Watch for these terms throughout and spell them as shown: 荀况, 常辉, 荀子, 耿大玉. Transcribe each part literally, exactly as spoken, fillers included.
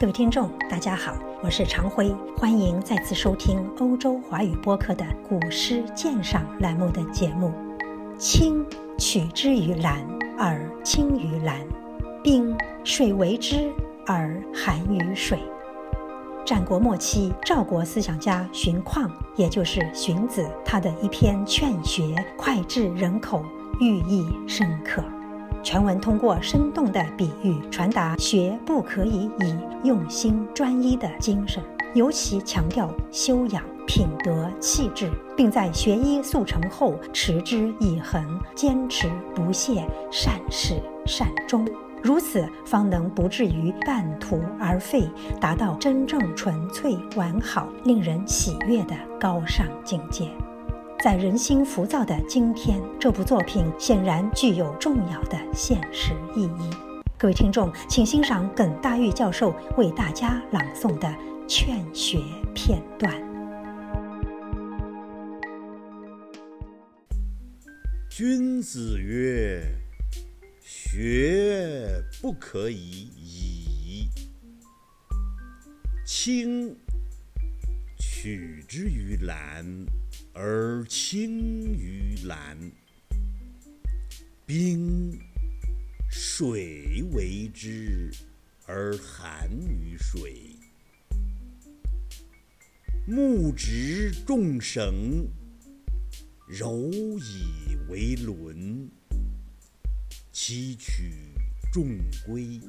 各位听众，大家好，我是常辉，欢迎再次收听欧洲华语播客的古诗鉴赏栏目的节目。青，取之于蓝，而青于蓝；冰，水为之，而寒于水。战国末期，赵国思想家荀况，也就是荀子，他的一篇劝学脍炙人口，寓意深刻。全文通过生动的比喻传达学不可以以用心专一的精神，尤其强调修养、品德、气质，并在学医速成后持之以恒，坚持不懈，善始善终，如此方能不至于半途而废，达到真正纯粹完好、令人喜悦的高尚境界。在人心浮躁的今天，这部作品显然具有重要的现实意义。各位听众，请欣赏耿大玉教授为大家朗诵的劝学片段。君子曰：学不可以已。青，取之于蓝，而青于蓝；冰，水为之，而寒于水。木直中绳，柔以为纶，其曲中规。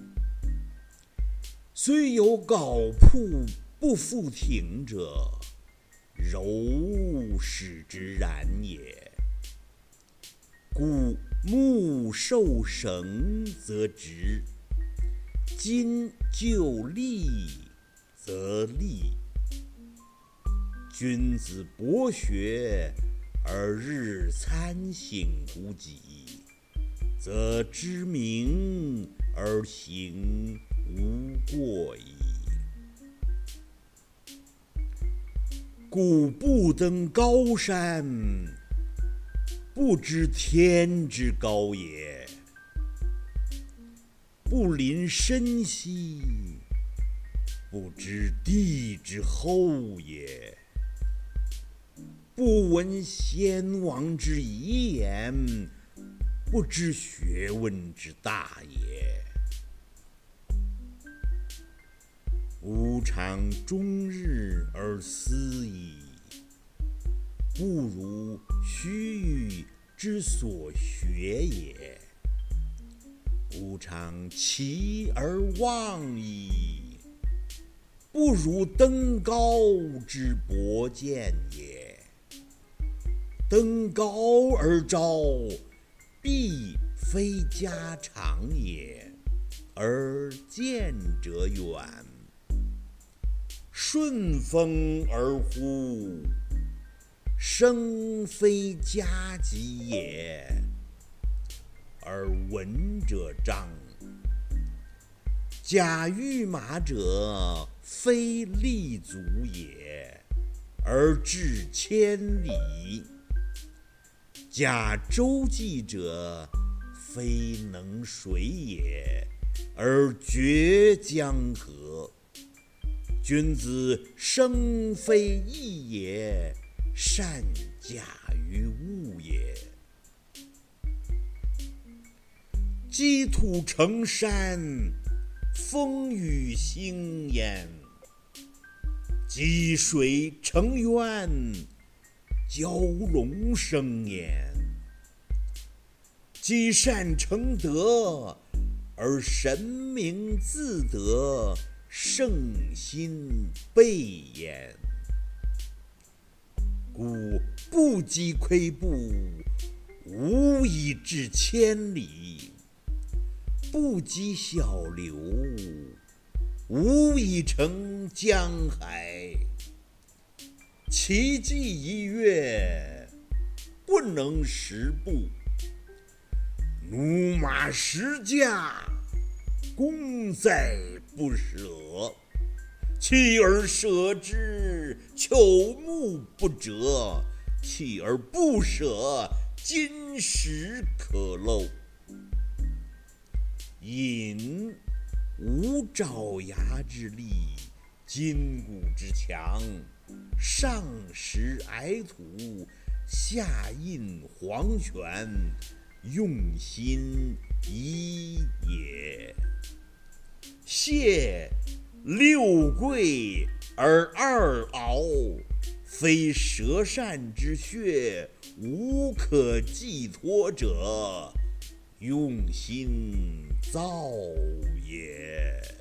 虽有槁瀑不复挺者，柔使之然也。故木受绳则直，金就利则利。君子博学而日参省乎己，则知明而行无过矣。故不登高山，不知天之高也；不临深溪，不知地之厚也；不闻先王之遗言，不知学问之大也。吾尝终日而思矣，不如须臾之所学也；吾尝期而望矣，不如登高之博见也。登高而招，必非家常也，而见者远。顺风而呼，声非加己也，而闻者彰。假御马者，非立足也，而至千里；假舟楫者，非能水也，而决江河。君子生非异也，善假于物也。积土成山，风雨兴焉；积水成渊，蛟龙生焉。积善成德，而神明自得，圣心备焉。故不积跬步，无以至千里；不积小流，无以成江海。其计一跃，不能十步；驽马十驾，功在不舍。锲而舍之，朽木不折；锲而不舍，金石可镂。隐，无爪牙之力，筋骨之强，上食矮土，下印黄泉，用心已也。谢六贵而二螯，非舌善之穴，无可寄托者，用心造也。